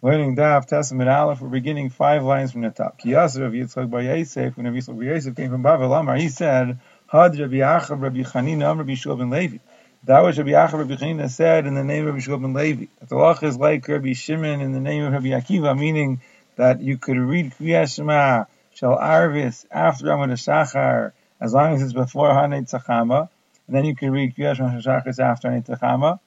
Learning Daav, Testament Aleph, we're beginning 5 lines from the top. Kiyosur of Yitzchak Bar Yasef, when Yitzchak Bar Yasef came from Bava Lama, he said, Had Rabbi Achab, Rabbi Chanina, Rabbi Shoban Levi. That was Rabbi Achab, Rabbi Chanina said in the name of Rabbi Shoban Levi. The halacha is like Rabbi Shimon in the name of Rabbi Akiva, meaning that you could read Kriyat Shema, Shel Arvis, after Ramada Shachar, as long as it's before Hanay Tzachama, and then you can read Kriyat Shema after Hanay Tzachama.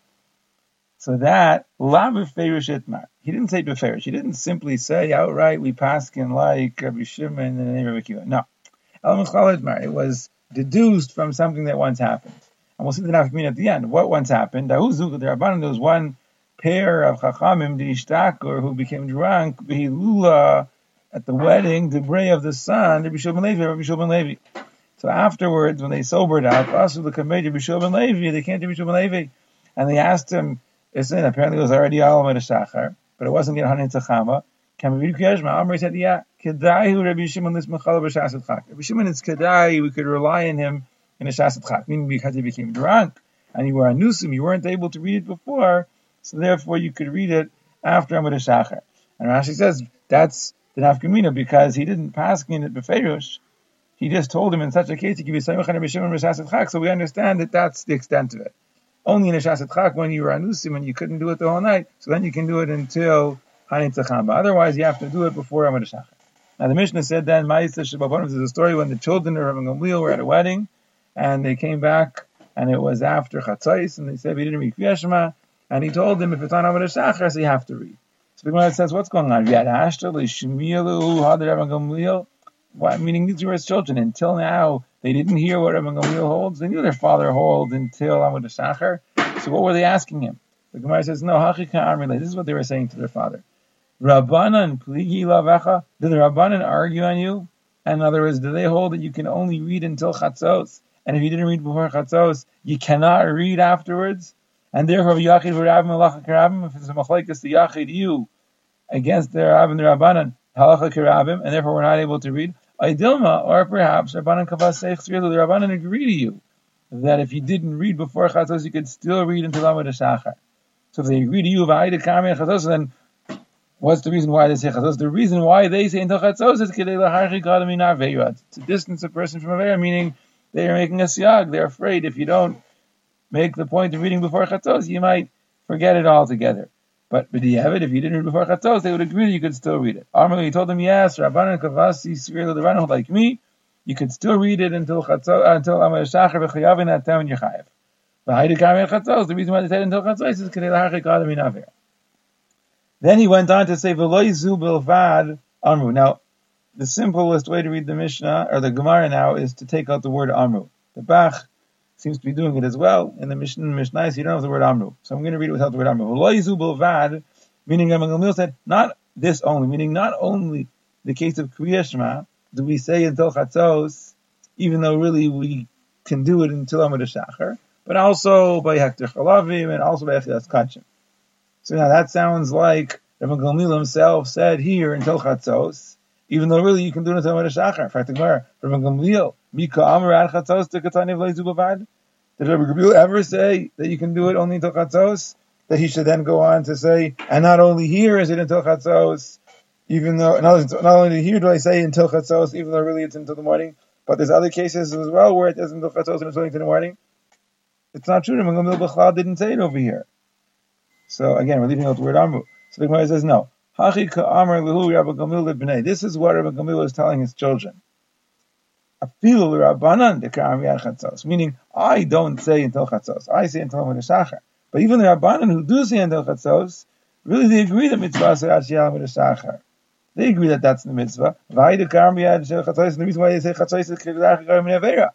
So that, la b'feirish itmar. He didn't say b'feirish. He didn't simply say outright, we paskin like Rabbi Shimon in the name of Rabbi Akiva. No. Elam chal itmar. It was deduced from something that once happened. And we'll see the Naftar mean at the end. What once happened? There was one pair of Chachamim, the Ishtakur, who became drunk, b'hilula, at the wedding, the Bray of the Sun, Rabbi Shoban Levi, Rabbi Shoban Levi. So afterwards, when they sobered up, also the committee, Rabbi Shoban Levi, they came to Rabbi Shoban Levi. And they asked him, Listen, apparently it was already Alamad Shachar, but it wasn't yet Hanay Tzachama. Can we read Kriyashma? Amru said, yeah, Kedai Rabbi Shimon is Mechala b'Shasat Chak. Rabbi Shimon is Kedai, we could rely on him in a Shasat Chak, meaning because he became drunk and you were a Nusum, you weren't able to read it before, so therefore you could read it after Amud HaShachar. And Rashi says, that's the Nafkamina, because he didn't paskin it b'Feirush. He just told him in such a case, he could be Samech Rabbi Shimon b'Shasat Chak, so we understand that that's the extent of it. Only in a Shasat Chak when you were Anusim and you couldn't do it the whole night, so then you can do it until Hanay Tzachama. Otherwise, you have to do it before Amud HaShachar. Now, the Mishnah said then, Ma'aseh Shebabonim, there's a story when the children of Rabban Gamliel were at a wedding, and they came back, and it was after Chatzos, and they said, we didn't read Kriyat Shema, and he told them, if it's on Amud HaShachar, so you have to read. So the Gemara says, what's going on? What? Meaning these were his children. Until now, they didn't hear what Rabbi Gamliel holds. They knew their father holds until Amud HaShachar. So what were they asking him? The Gemara says, no, this is what they were saying to their father. Rabbanan, pligi lavecha. Did the Rabbanan argue on you? In other words, do they hold that you can only read until Chatzos? And if you didn't read before Chatzos, you cannot read afterwards? And therefore, Yachid v'Ravim halacha kiravim, if it's a machlekes the Yachid, you, against the Rav and the Rabbanan, halacha kiravim, and therefore we're not able to read. Idilma, or perhaps Rabbanan Kavas Seich Tzriel, the Rabbanan agree to you that if you didn't read before Chatzos, you could still read until Amud HaShachar. So if they agree to you, then what's the reason why they say Chatzos? The reason why they say until Chatzos is to distance a person from Aveira, meaning they are making a siyag. They're afraid if you don't make the point of reading before Chatzos, you might forget it altogether. But b'diavad, if you didn't read before Chatzos, they would agree that you could still read it. Amru, he told them, yes, Rabbanan Kavasi Sviril, the Rabbanan like me, you could still read it until Chatzos, until Amud HaShachar v'chayavin atam and yechayev. V'haydekam Chatzos. The reason why they said until Chatzos is kedei laharchik adam min avir. Then he went on to say v'loizu bilvad Amru. Now, the simplest way to read the Mishnah or the Gemara now is to take out the word Amru. The Bach seems to be doing it as well. In the Mishnah, you don't have the word Amru. So I'm going to read it without the word Amru. V'loizu bilvad, meaning Rabban Gamliel said, not this only, meaning not only the case of Kriyat Shema, do we say until Chatzos, even though really we can do it until Amud HaShachar, but also by Hekter Chalavim and also by Achilas Kadshim. So now that sounds like Rabban Gamliel himself said here until Chatzos, even though really you can do it until Amud HaShachar. In fact, the Gemara, Rabban Gamliel, Mika Amr ad Chatzos tekatani v'leizu bavad. Did Rabban Gamliel ever say that you can do it only until Chatzos? That he should then go on to say, and not only here is it until Chatzos, even though, not only here do I say until Chatzos, even though really it's until the morning, but there's other cases as well where it is until Chatzos and it's only until the morning. It's not true. Rabban Gamliel B'chlal didn't say it over here. So again, we're leaving out the word Amru. So the Gemara says, no. This is what Rabban Gamliel is telling his children. Meaning, I don't say until Chatzos. I say until Amud HaShachar. But even the Rabbanan who do say until Chatzos, really they agree that mitzvah aserat sheyal Amud HaShachar. They agree that that's the mitzvah. And the reason why they say Chatzos is kedach garim min avera.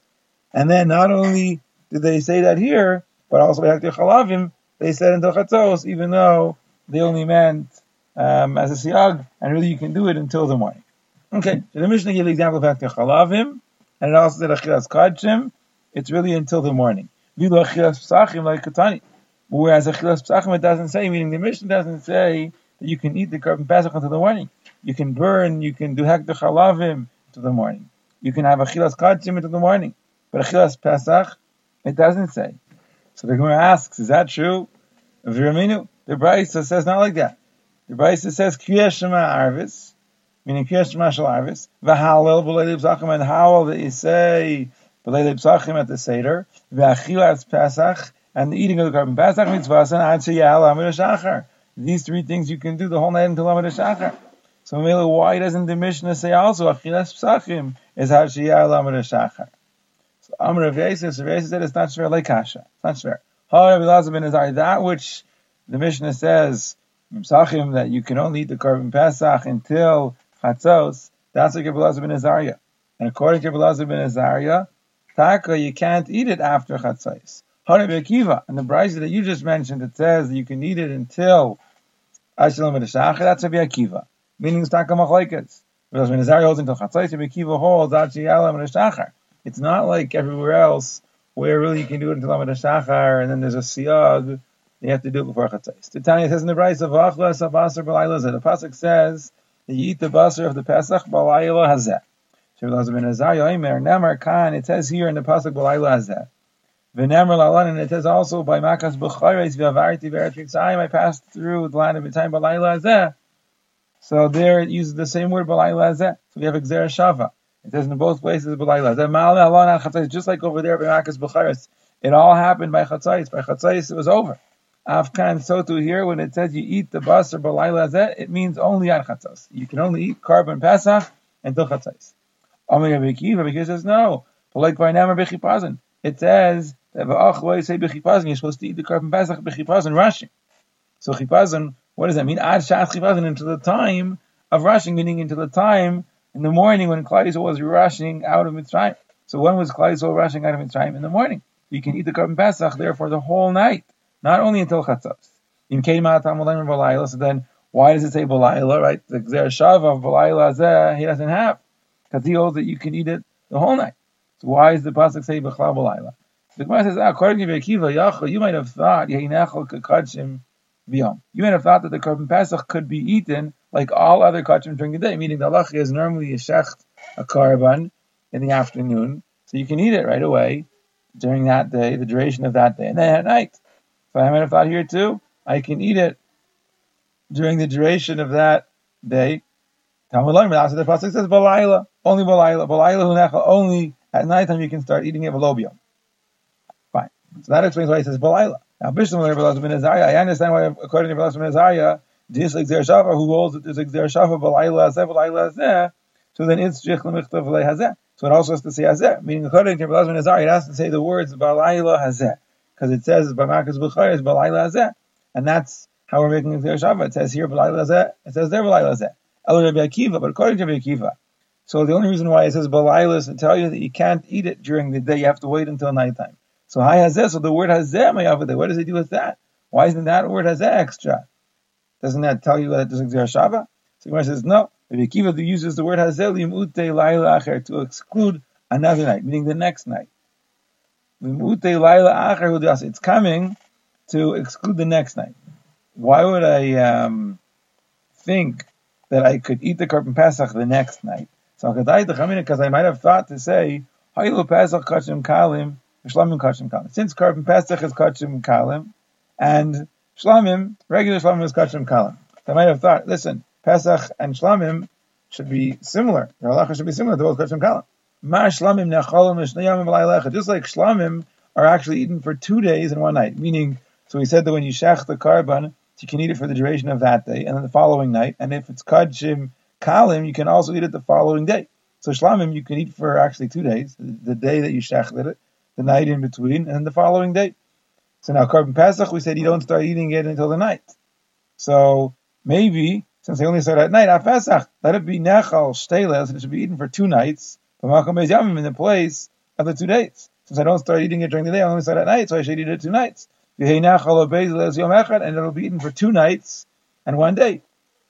And then not only did they say that here, but also by Hekter Chalavim, they said until Chatzos, even though they only meant as a siyag, and really you can do it until the morning. Okay, so the Mishnah gave the example of Hekter Chalavim, and it also said Achilas Kadshim, it's really until the morning. Vilu Achilas Pesachim like Katani. Whereas Achilas Pesachim, it doesn't say, meaning the Mishnah doesn't say that you can eat the Korban Pesach until the morning. You can burn, you can do Hekter Chalavim until the morning. You can have Achilas Kadshim until the morning. But Achilas Pesach, it doesn't say. So the Gemara asks, is that true? The Brayso says not like that. The Brisa says Kriyash Shema Arvis, meaning Kriyash Shema Shal Arvis, V'Halel B'Leilei Pesachim, and Halel that you say B'Leilei Pesachim at the seder, V'Achilas Pesach, and the eating of the Korban Pesach mitzvahs, and Ad Sheyal Amud HaShachar. These three things you can do the whole night until Amud HaShachar. So Mila, why doesn't the Mishnah say also Achilas Pesachim is Ad Sheyal Amud HaShachar? So Amr Rav Yasef, Rav Yasef said it's not shver leikasha. It's not shver. However, Rabbi Lazar ben Azari, that which the Mishnah says that you can only eat the Korban Pesach until Chatzos, that's like Rabbi Lazar ben Azariah. And according to Rabbi Lazar ben Azariah, Taka, you can't eat it after Chatzos. Rabbi Akiva, and the brayza that you just mentioned, it says that you can eat it until Ashilam Adashach, that's Rabbi Akiva. Meaning it's Taka Machlaikas. Rabbi Lazar ben Azariah holds until Chatzos, Rabbi Akiva holds Ashilam Adashach. It's not like everywhere else where really you can do it until Ramada Shachar and then there's a siyag. You have to do it before Chatzos. The Tanya says in the brayza, "V'achlas habasar b'layla hazeh." The pasuk says that you eat the basar of the Pesach b'layla hazeh. Shabbat ben Azariah Omer Namar Khan. It says here in the pasuk b'layla hazeh. V'namar lalan, and it says also by makas b'chayres v'avarti v'eretritzayim. I passed through the land of Mitzrayim b'layla hazeh. So there it uses the same word b'layla hazeh. So we have Gzera Shava. It says in both places, just like over there, it all happened by Chatzos. By Chatzos, it was over. Afkan, so too here, when it says you eat the bas or b'layla hazeh, it means only on Chatzos. You can only eat Korban Pesach until Chatzos. Rabbi Akiva says, no. It says that you're supposed to eat the Korban Pesach b'chipazon, Rashi. So chipazon, what does that mean? Ad shas chipazon, until the time of Rashi, meaning until the time in the morning when Klal Yisrael was rushing out of Mitzrayim. So when was Klal Yisrael rushing out of Mitzrayim? In the morning. You can eat the Korban Pesach, therefore, the whole night, not only until Chatzos. So then, why does it say B'layla, right? The Gzer Shava of B'layla Hazeh, he doesn't have. Because he holds that you can eat it the whole night. So why does the pasuk say B'chla B'layla? The Gemara says, according to Akiva, Yachol, you might have thought, you might have thought that the Korban Pesach could be eaten like all other kachim during the day, meaning the halacha is normally you shecht a korban in the afternoon, so you can eat it right away during that day, the duration of that day, and then at night. So I might have thought here too, I can eat it during the duration of that day. Talmud Lomrim, so the pasuk says b'layla, only b'layla, b'layla hunechal, only at nighttime you can start eating it v'lobium. Fine. So that explains why it says b'layla. Now, Bishlam Rabbi Levi ben Azariah, I understand why, according to Rabbi Levi ben Azariah, just like Gzer Shava, who holds that there's a Gzer Shava, b'layla hazeh, so then it's Shich l'michtav b'lay hazeh. So it also has to say hazeh, meaning according to Rabbi Levi ben Azariah, it has to say the words b'layla hazeh, because it says b'makas b'chayres b'layla hazeh, and that's how we're making Gzer Shava. It says here b'layla hazeh, it says there b'layla hazeh. El Rabbi Akiva, but according to Rabbi Akiva, so the only reason why it says b'layla is to tell you that you can't eat it during the day; you have to wait until nighttime. So Hay Hazeh, so the word Hazeh, what does it do with that? Why isn't that word Hazeh extra? Doesn't that tell you that there's a Gzera Shava? So Gemara says, no, Rabbi Akiva uses the word Hazeh Limute Laila Acher to exclude another night, meaning the next night. Limute Laila Acher, it's coming to exclude the next night. Why would I think that I could eat the Korban Pesach the next night? So because I might have thought to say, Haylu Pesach Kachim Kalim, since Korban Pesach is Kachim Kalim, and Shlamim, regular Shlamim is Kachim Kalim. So I might have thought, listen, Pesach and Shlamim should be similar. The halacha should be similar to both Kachim Kalim. Ma Shlamim necholim mishnayamim b'laylecha. Just like Shlamim are actually eaten for 2 days and one night. Meaning, so we said that when you shech the Korban, you can eat it for the duration of that day, and then the following night. And if it's Kachim Kalim, you can also eat it the following day. So Shlamim you can eat for actually 2 days, the day that you shechted it, the night in between, and the following day. So now, Korban Pesach, we said you don't start eating it until the night. So maybe, since they only start at night, at Pesach, let it be nechal shteiles, and it should be eaten for 2 nights, in the place of the 2 days. Since I don't start eating it during the day, I only start at night, so I should eat it 2 nights. And it'll be eaten for 2 nights and 1 day,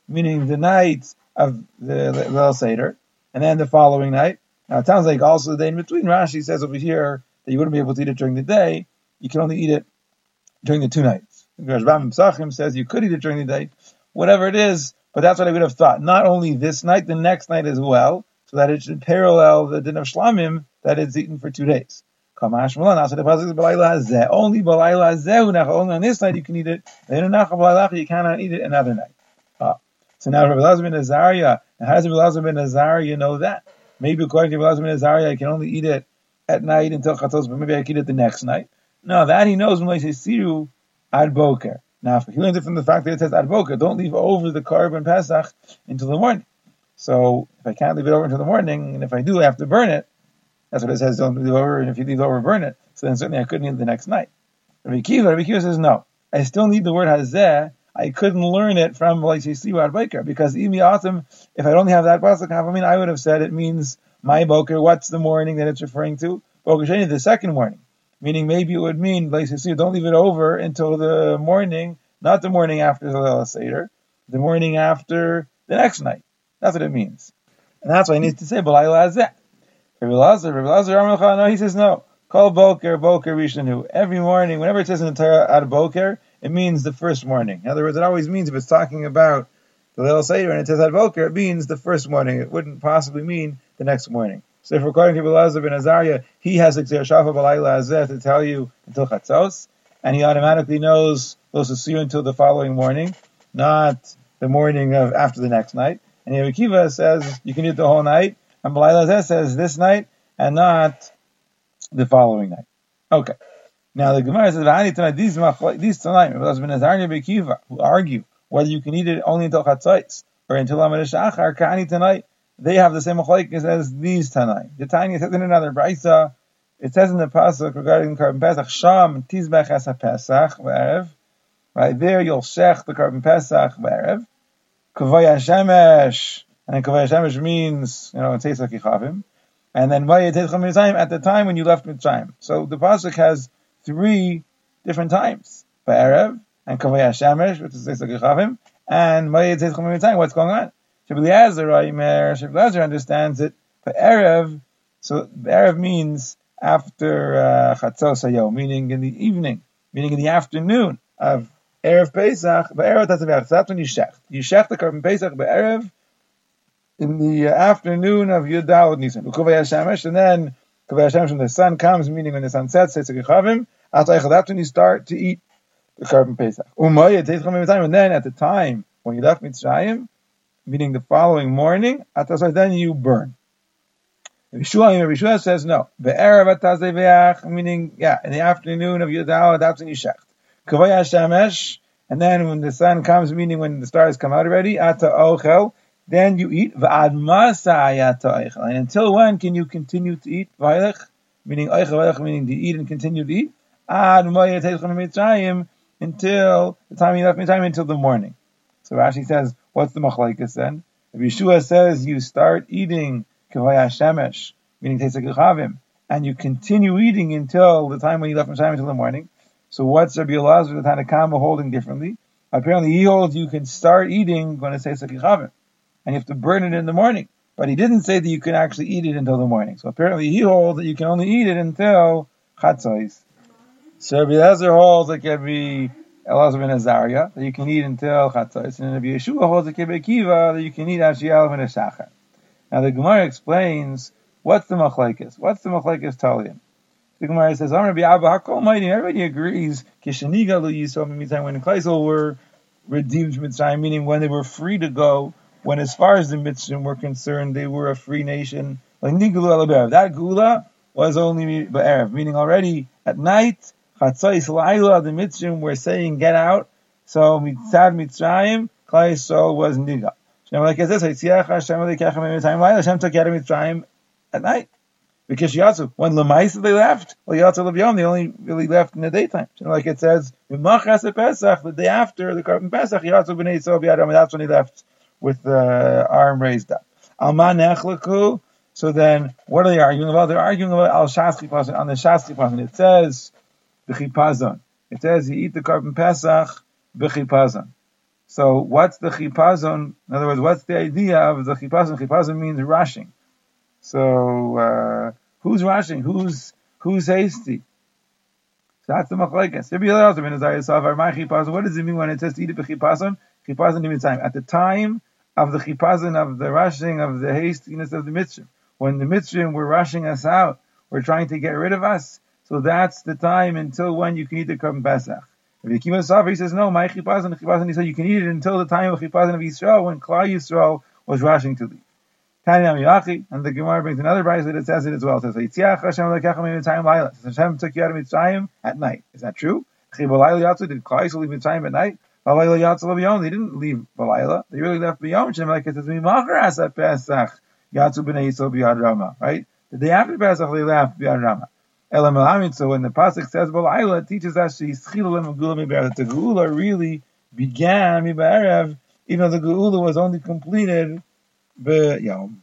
meaning the night of the seder, and then the following night. Now, it sounds like also the day in between. Rashi says over here, that you wouldn't be able to eat it during the day, you can only eat it during the 2 nights. Rabban Pesachim says you could eat it during the day, whatever it is, but that's what I would have thought. Not only this night, the next night as well, so that it should parallel the din of Shlamim that it's eaten for 2 days. Kamash Malan, also the pasuk is b'layla hazeh. Only b'layla hazeh, only on this night you can eat it. You cannot eat it another night. So now Rabbi Elazar ben Azariah, how does Rabbi Elazar ben Azariah know that? Maybe according to Rabbi Elazar ben Azariah, I can only eat it at night until Chatzos, but maybe I can eat it the next night. No, that he knows when I say Siru ad boker. Now, he learned it from the fact that it says ad boker, don't leave over the Korban Pesach until the morning. So if I can't leave it over until the morning, and if I do, I have to burn it. That's what it says, don't leave over, and if you leave over, burn it. So then certainly I couldn't eat it the next night. Rabbi Akiva says, no, I still need the word hazeh. I couldn't learn it from Siru ad boker, because Imi Atam, if I don't have that pasuk, I would have said it means my boker, what's the morning that it's referring to? Boker Sheni, the second morning. Meaning maybe it would mean, don't leave it over until the morning, not the morning after the seder, the morning after the next night. That's what it means. And that's why I need to say, B'layla hazeh. Rabbi Elazar, no, he says no. Call boker rishonu. Every morning, whenever it says in the Torah, ad boker, it means the first morning. In other words, it always means if it's talking about the Leil Seder and it says ad boker, it means the first morning. It wouldn't possibly mean the next morning. So if according to Rabbi Elazar ben Azariah, he has Xer Shafa B'layla hazeh to tell you until Chatzos, and he automatically knows those to see you until the following morning, not the morning of after the next night. And Rabbi Akiva says you can eat the whole night, and B'layla hazeh says this night and not the following night. Okay. Now the Gemara says these tonight, Rabbi Elazar ben Azariah and Rabbi Akiva, who argue whether you can eat it only until Chatzos or until Ramada Shachar, Ka'ani tonight. They have the same machlokes as these Tanaim. The Tanya says in another brisa, it says in the pasuk regarding Korban Pesach, Sham tizbech es haPesach v'erev. Right there, you'll shech the Korban Pesach v'erev. Kavaya shemesh, and kavaya shemesh means it tastes like kiravim. And then vayeteitcha mitzrayim, at the time when you left Mitzrayim. So the pasuk has three different times: v'erev and kavaya shemesh, which tastes like kiravim, and vayeteitcha mitzrayim. What's going on? Rabbi Elazar understands it. But Erev, so Erev means after Chatzos Hayom, meaning in the evening, meaning in the afternoon of Erev Pesach. But Erev Tatzavach, that's when you shecht. You shecht the Korban Pesach, but Erev in the afternoon of Yud Daled Nisan. Ukuvay Hashemesh, and then Kuvay Hashemesh when the sun comes, meaning when the sun sets, says Kechavim. That's when you start to eat the Korban Pesach. And then at the time when you left Mitzrayim, meaning the following morning, then you burn. Rabbi Shua says no. Be'erev atazevach, meaning in the afternoon of Yudal, that's when you shecht. Kavaya shemesh, and then when the sun comes, meaning when the stars come out already, ata ochel, then you eat. V'ad masai ata ochel, and until when can you continue to eat? Vaylech, meaning ochel vaylech, meaning to eat and continue to eat. Ad moyet teichem mitzrayim, until the time you left Mitzrayim, until the morning. So Rashi says, what's the machlaikas then? If Yeshua says you start eating kavaya shemesh, meaning tasek lechavim, and you continue eating until the time when you left Mitzrayim until the morning, so what's Rabbi Elazar the Tanakama holding differently? Apparently he holds you can start eating going to tasek lechavim, and you have to burn it in the morning. But he didn't say that you can actually eat it until the morning. So apparently he holds that you can only eat it until Chatzos. So Rabbi Elazar holds like every Elazar ben Azariah, that you can eat until Chatzos, and Rabbi Yeshua holds a Kibbe Kiva, that you can eat Ashi Yalav and Ashachar. Now the Gemara explains, what's the Machlaikas? What's the Machlaikas Talim? The Gemara says, I'm Rabbi Abba HaKol Mighty, everybody agrees, Kishaniga Lu Yisrael Mitzrayim, when the Kleisel were redeemed from Mitzrayim, meaning when they were free to go, when as far as the Mitzrayim were concerned, they were a free nation. Like Nigulu Alaberev, that Gula was only Ba'erev, meaning already at night, Chatzos Laila, the Mitzrayim were saying, get out. So, Mitzad Mitzrayim, Klai Yisrael was Niga. Shem Alekazes, Haitziach Hashem Alekachem Mitzrayim Laila, Hashem took out of Mitzrayim at night. Because Yatsu, when Lamaisa they left, Yatsu Levyom, they only really left in the daytime. Shem Alekazes says, Yimachas Pesach, the day after the Korban Pesach, Yatsu B'nei Yisrael B'yadam, that's when he left with the arm raised up. Alman Echlaku, so then, what are they arguing about? They're arguing about Al Shaschi Pasan, on the Shaschi Pasan. It says, B'chipazon. It says you eat the Korban Pesach b'chipazon. So what's the chipazon? In other words, what's the idea of the chipazon? Chipazon means rushing. So who's rushing? Who's hasty? So that's the machlokes. Rabbi Elazar ben Azariah savar my chipazon. What does it mean when it says to eat it b'chipazon? Chipazon means time. At the time of the chipazon, of the rushing, of the hastiness of the Mitzrayim. When the Mitzrayim were rushing us out, were trying to get rid of us. So that's the time until when you can eat the Korban Pesach. Rabbi Akiva Safra, he says, no, my Chipazan, Chipazan, he said, you can eat it until the time of Chipazan of Yisrael, when Klal Yisrael was rushing to leave. And the Gemara brings another brayta that says it as well. It says, Yitzchak Hashem lekachem mitzrayim laila. Hashem took you out of Mitzrayim at night. Is that true? Did Klal Yisrael leave Mitzrayim at night? They didn't leave Balayla. They really left B'yom Shem, like it says, Mimachras Pesach Yatsu b'nei Yisrael b'yad Rama. Right? The day after Pesach, they left b'yad Rama. Elam elamit. So when the pasuk says Balayla, it teaches us she ischila lemagula mibarev. The geula really began mibarev, even though the geula was only completed b'yom.